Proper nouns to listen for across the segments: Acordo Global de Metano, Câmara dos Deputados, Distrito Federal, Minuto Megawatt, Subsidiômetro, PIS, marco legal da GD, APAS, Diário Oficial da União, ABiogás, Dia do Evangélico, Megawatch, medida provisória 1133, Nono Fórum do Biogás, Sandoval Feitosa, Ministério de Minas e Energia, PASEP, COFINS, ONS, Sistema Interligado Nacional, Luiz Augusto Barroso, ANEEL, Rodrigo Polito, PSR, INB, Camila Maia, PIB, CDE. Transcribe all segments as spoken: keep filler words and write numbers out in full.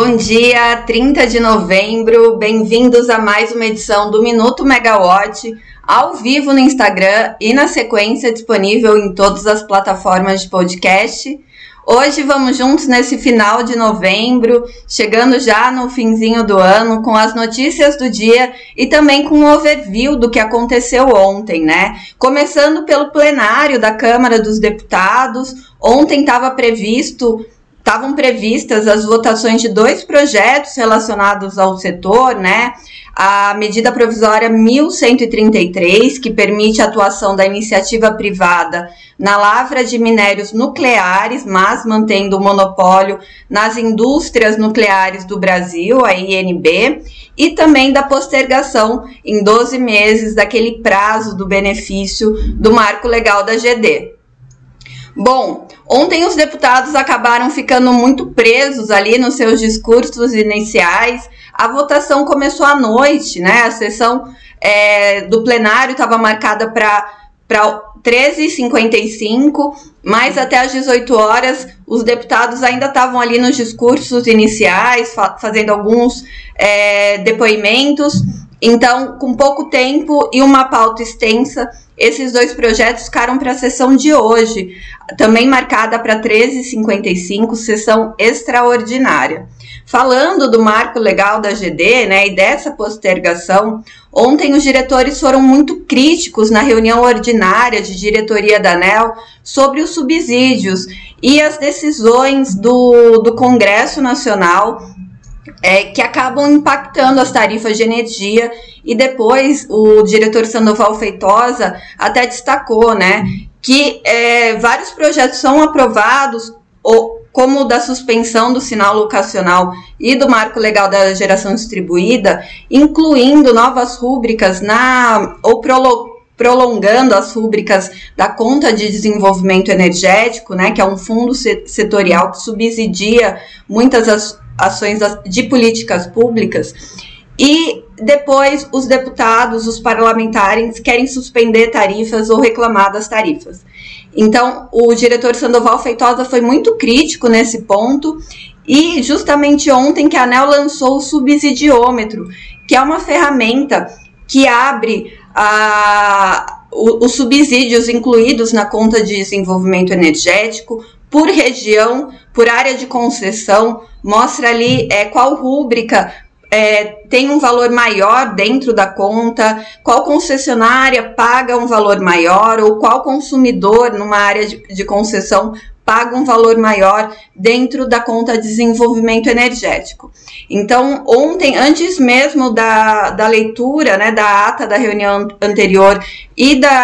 Bom dia, trinta de novembro, bem-vindos a mais uma edição do Minuto Megawatt, ao vivo no Instagram e na sequência disponível em todas as plataformas de podcast. Hoje vamos juntos nesse final de novembro, chegando já no finzinho do ano, com as notícias do dia e também com um overview do que aconteceu ontem, né? Começando pelo plenário da Câmara dos Deputados. Ontem estava previsto... Estavam previstas as votações de dois projetos relacionados ao setor, né? A medida provisória mil cento e trinta e três, que permite a atuação da iniciativa privada na lavra de minérios nucleares, mas mantendo o monopólio nas indústrias nucleares do Brasil, a I N B, e também da postergação em doze meses daquele prazo do benefício do marco legal da G D. Bom, ontem os deputados acabaram ficando muito presos ali nos seus discursos iniciais. A votação começou à noite, né? A sessão é, do plenário estava marcada para treze e cinquenta e cinco, mas até às dezoito horas os deputados ainda estavam ali nos discursos iniciais, fa- fazendo alguns é, depoimentos. Então, com pouco tempo e uma pauta extensa, esses dois projetos ficaram para a sessão de hoje, também marcada para treze e cinquenta e cinco, sessão extraordinária. Falando do marco legal da G D, né, e dessa postergação, ontem os diretores foram muito críticos na reunião ordinária de diretoria da ANEEL sobre os subsídios e as decisões do, do Congresso Nacional, É, que acabam impactando as tarifas de energia. E depois o diretor Sandoval Feitosa até destacou, né, que é, vários projetos são aprovados, ou, como o da suspensão do sinal locacional e do marco legal da geração distribuída, incluindo novas rúbricas na, ou prolongando prolongando as rúbricas da conta de desenvolvimento energético, né, que é um fundo setorial que subsidia muitas ações de políticas públicas. E depois os deputados, os parlamentares, querem suspender tarifas ou reclamar das tarifas. Então, o diretor Sandoval Feitosa foi muito crítico nesse ponto, e justamente ontem que a ANEEL lançou o Subsidiômetro, que é uma ferramenta que abre A, o, os subsídios incluídos na conta de desenvolvimento energético por região, por área de concessão, mostra ali é, qual rúbrica é, tem um valor maior dentro da conta, qual concessionária paga um valor maior, ou qual consumidor numa área de, de concessão paga um valor maior dentro da conta de desenvolvimento energético. Então, ontem, antes mesmo da, da leitura, né, da ata da reunião anterior e da,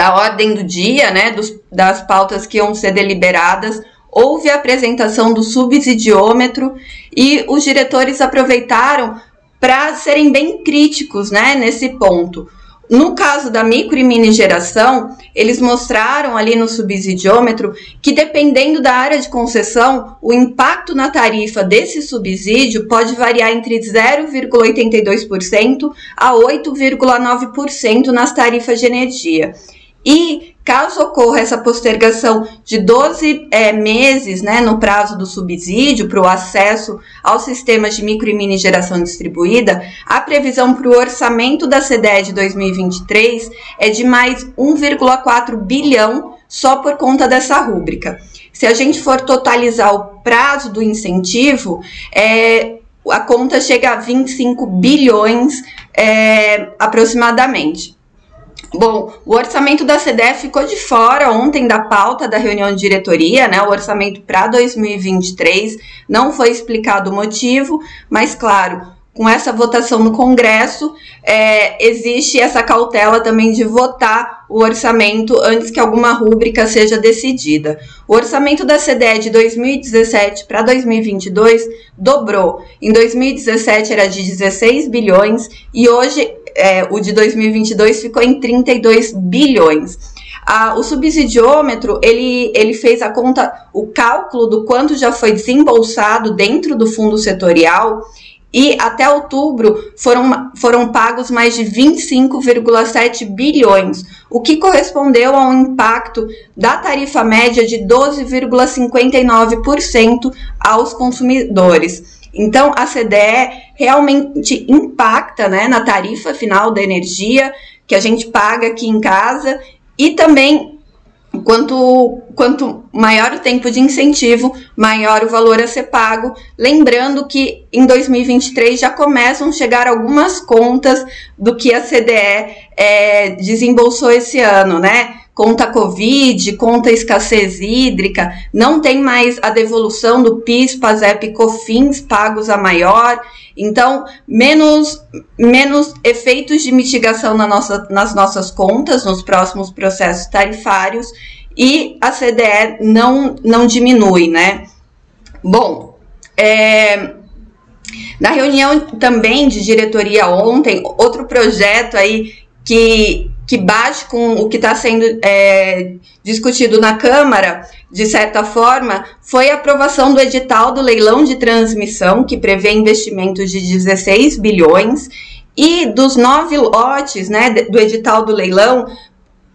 da ordem do dia, né, dos, das pautas que iam ser deliberadas, houve a apresentação do subsidiômetro e os diretores aproveitaram para serem bem críticos, né, nesse ponto. No caso da micro e mini geração, eles mostraram ali no subsidiômetro que, dependendo da área de concessão, o impacto na tarifa desse subsídio pode variar entre zero vírgula oitenta e dois por cento a oito vírgula nove por cento nas tarifas de energia. E, caso ocorra essa postergação de doze meses, né, no prazo do subsídio para o acesso aos sistemas de micro e mini geração distribuída, a previsão para o orçamento da C D E de dois mil e vinte e três é de mais um vírgula quatro bilhão só por conta dessa rúbrica. Se a gente for totalizar o prazo do incentivo, é, a conta chega a vinte e cinco bilhões é, aproximadamente. Bom, o orçamento da C D E ficou de fora ontem da pauta da reunião de diretoria, né? O orçamento para dois mil e vinte e três, não foi explicado o motivo, mas claro, com essa votação no Congresso, é, existe essa cautela também de votar o orçamento antes que alguma rúbrica seja decidida. O orçamento da C D E de dois mil e dezessete para dois mil e vinte e dois dobrou. Em dois mil e dezessete era de dezesseis bilhões e hoje... É, o de dois mil e vinte e dois ficou em trinta e dois bilhões. Ah, o subsidiômetro, ele, ele fez a conta, o cálculo do quanto já foi desembolsado dentro do fundo setorial E até outubro foram, foram pagos mais de vinte e cinco vírgula sete bilhões, o que correspondeu a um impacto da tarifa média de doze vírgula cinquenta e nove por cento aos consumidores. Então, a C D E realmente impacta, né, na tarifa final da energia que a gente paga aqui em casa, e também quanto, quanto maior o tempo de incentivo, maior o valor a ser pago. Lembrando que em dois mil e vinte e três já começam a chegar algumas contas do que a C D E é, desembolsou esse ano, né? Conta Covid, conta escassez hídrica, não tem mais a devolução do PIS, PASEP e COFINS pagos a maior. Então, menos, menos efeitos de mitigação na nossa, nas nossas contas, nos próximos processos tarifários, e a C D E não, não diminui, né? Bom, é... na reunião também de diretoria ontem, outro projeto aí que... que bate com o que está sendo é, discutido na Câmara, de certa forma, foi a aprovação do edital do leilão de transmissão, que prevê investimentos de dezesseis bilhões, e dos nove lotes, né, do edital do leilão.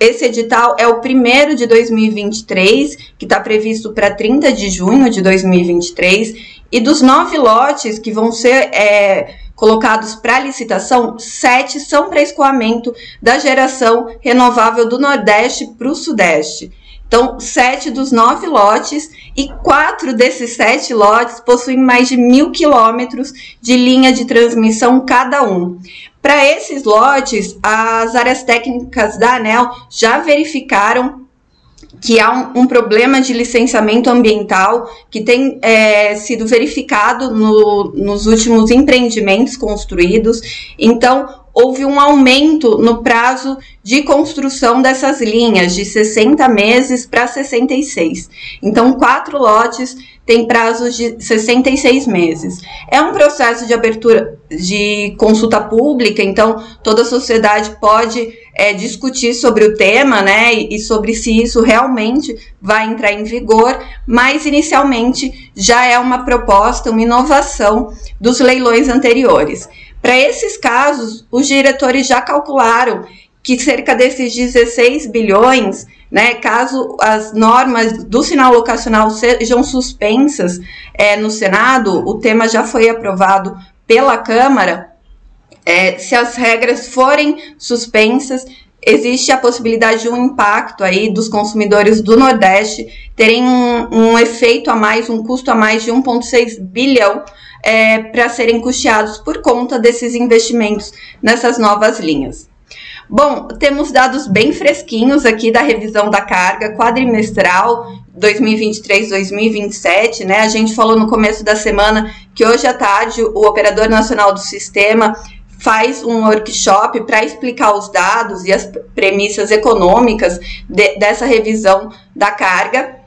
Esse edital é o primeiro de dois mil e vinte e três, que está previsto para trinta de junho de dois mil e vinte e três, e dos nove lotes que vão ser... É, colocados para licitação, sete são para escoamento da geração renovável do Nordeste para o Sudeste. Então, sete dos nove lotes, e quatro desses sete lotes possuem mais de mil quilômetros de linha de transmissão cada um. Para esses lotes, as áreas técnicas da ANEEL já verificaram que há um, um problema de licenciamento ambiental que tem é, sido verificado no, nos últimos empreendimentos construídos. Então, houve um aumento no prazo de construção dessas linhas, de sessenta meses para sessenta e seis. Então, quatro lotes têm prazos de sessenta e seis meses. É um processo de abertura de consulta pública, então toda a sociedade pode é, discutir sobre o tema, né, e sobre se isso realmente vai entrar em vigor, mas inicialmente já é uma proposta, uma inovação dos leilões anteriores. Para esses casos, os diretores já calcularam que cerca desses dezesseis bilhões, né, caso as normas do sinal locacional sejam suspensas é, no Senado, o tema já foi aprovado pela Câmara, é, se as regras forem suspensas, existe a possibilidade de um impacto aí dos consumidores do Nordeste terem um, um efeito a mais, um custo a mais de um vírgula seis bilhão é, para serem custeados por conta desses investimentos nessas novas linhas. Bom, temos dados bem fresquinhos aqui da revisão da carga quadrimestral dois mil e vinte e três, dois mil e vinte e sete, né? A gente falou no começo da semana que hoje à tarde o Operador Nacional do Sistema faz um workshop para explicar os dados e as premissas econômicas de, dessa revisão da carga.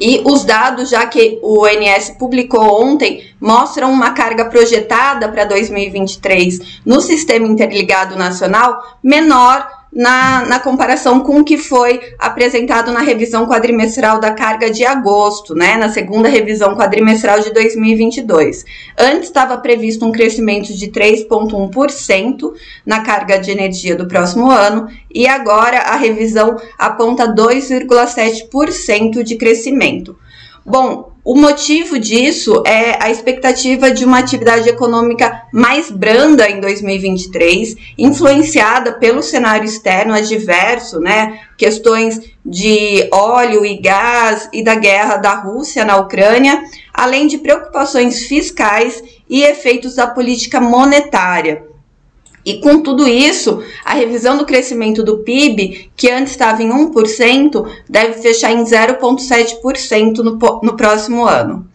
E os dados, já que o O N S publicou ontem, mostram uma carga projetada para dois mil e vinte e três no Sistema Interligado Nacional menor na, na comparação com o que foi apresentado na revisão quadrimestral da carga de agosto, né, na segunda revisão quadrimestral de dois mil e vinte e dois. Antes estava previsto um crescimento de três vírgula um por cento na carga de energia do próximo ano, e agora a revisão aponta dois vírgula sete por cento de crescimento. Bom, o motivo disso é a expectativa de uma atividade econômica mais branda em dois mil e vinte e três, influenciada pelo cenário externo adverso, né? Questões de óleo e gás e da guerra da Rússia na Ucrânia, além de preocupações fiscais e efeitos da política monetária. E com tudo isso, a revisão do crescimento do P I B, que antes estava em um por cento, deve fechar em zero vírgula sete por cento no, no próximo ano.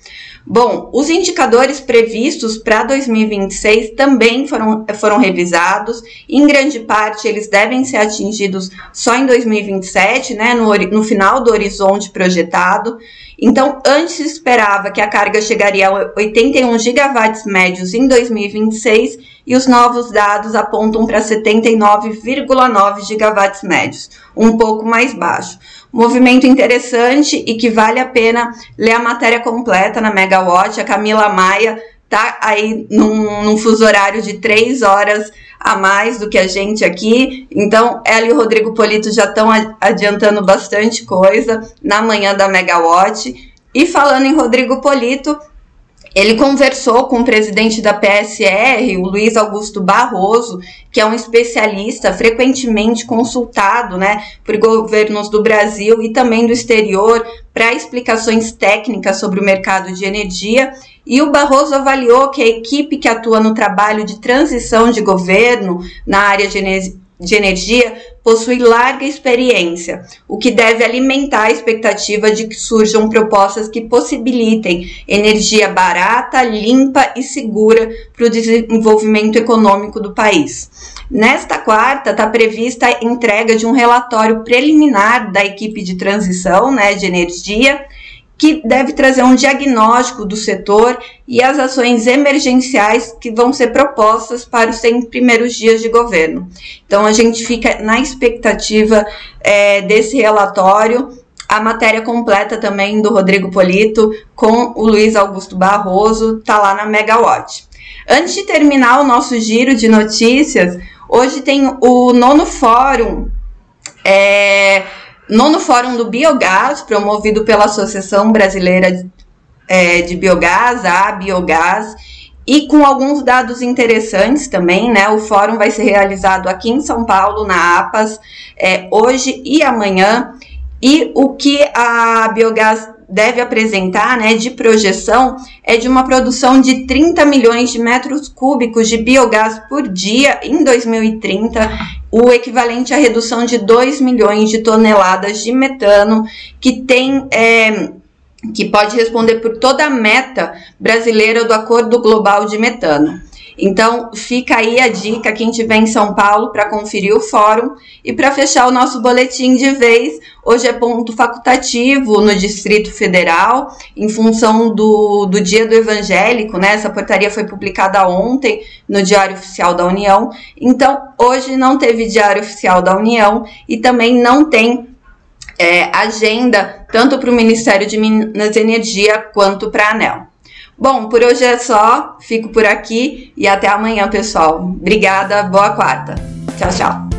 Bom, os indicadores previstos para dois mil e vinte e seis também foram, foram revisados. Em grande parte, eles devem ser atingidos só em dois mil e vinte e sete, né, no, no final do horizonte projetado. Então, antes se esperava que a carga chegaria a oitenta e um gigawatts médios em dois mil e vinte e seis, e os novos dados apontam para setenta e nove vírgula nove gigawatts médios, um pouco mais baixo. Movimento interessante e que vale a pena ler a matéria completa na Megawatch. A Camila Maia tá aí num, num fuso horário de três horas a mais do que a gente aqui. Então, ela e o Rodrigo Polito já estão adiantando bastante coisa na manhã da Megawatt. E falando em Rodrigo Polito, ele conversou com o presidente da P S R, o Luiz Augusto Barroso, que é um especialista frequentemente consultado, né, por governos do Brasil e também do exterior para explicações técnicas sobre o mercado de energia. E o Barroso avaliou que a equipe que atua no trabalho de transição de governo na área de energia de energia possui larga experiência, o que deve alimentar a expectativa de que surjam propostas que possibilitem energia barata, limpa e segura para o desenvolvimento econômico do país. Nesta quarta, está prevista a entrega de um relatório preliminar da equipe de transição, né, de energia, que deve trazer um diagnóstico do setor e as ações emergenciais que vão ser propostas para os cem primeiros dias de governo. Então, a gente fica na expectativa é, desse relatório, a matéria completa também do Rodrigo Polito com o Luiz Augusto Barroso, está lá na Megawatt. Antes de terminar o nosso giro de notícias, hoje tem o Nono Fórum, é, Nono Fórum do Biogás, promovido pela Associação Brasileira de, é, de Biogás, a ABiogás, e com alguns dados interessantes também, né? O fórum vai ser realizado aqui em São Paulo, na APAS, é, hoje e amanhã, e o que a ABiogás deve apresentar, né, de projeção é de uma produção de trinta milhões de metros cúbicos de biogás por dia em dois mil e trinta, o equivalente à redução de dois milhões de toneladas de metano, que tem é, que pode responder por toda a meta brasileira do Acordo Global de Metano. Então, fica aí a dica, quem estiver em São Paulo, para conferir o fórum. E para fechar o nosso boletim de vez, hoje é ponto facultativo no Distrito Federal, em função do, do Dia do Evangélico, né? Essa portaria foi publicada ontem no Diário Oficial da União. Então, hoje não teve Diário Oficial da União e também não tem é, agenda, tanto para o Ministério de Minas e Energia quanto para a ANEEL. Bom, por hoje é só, fico por aqui e até amanhã, pessoal. Obrigada, boa quarta. Tchau, tchau.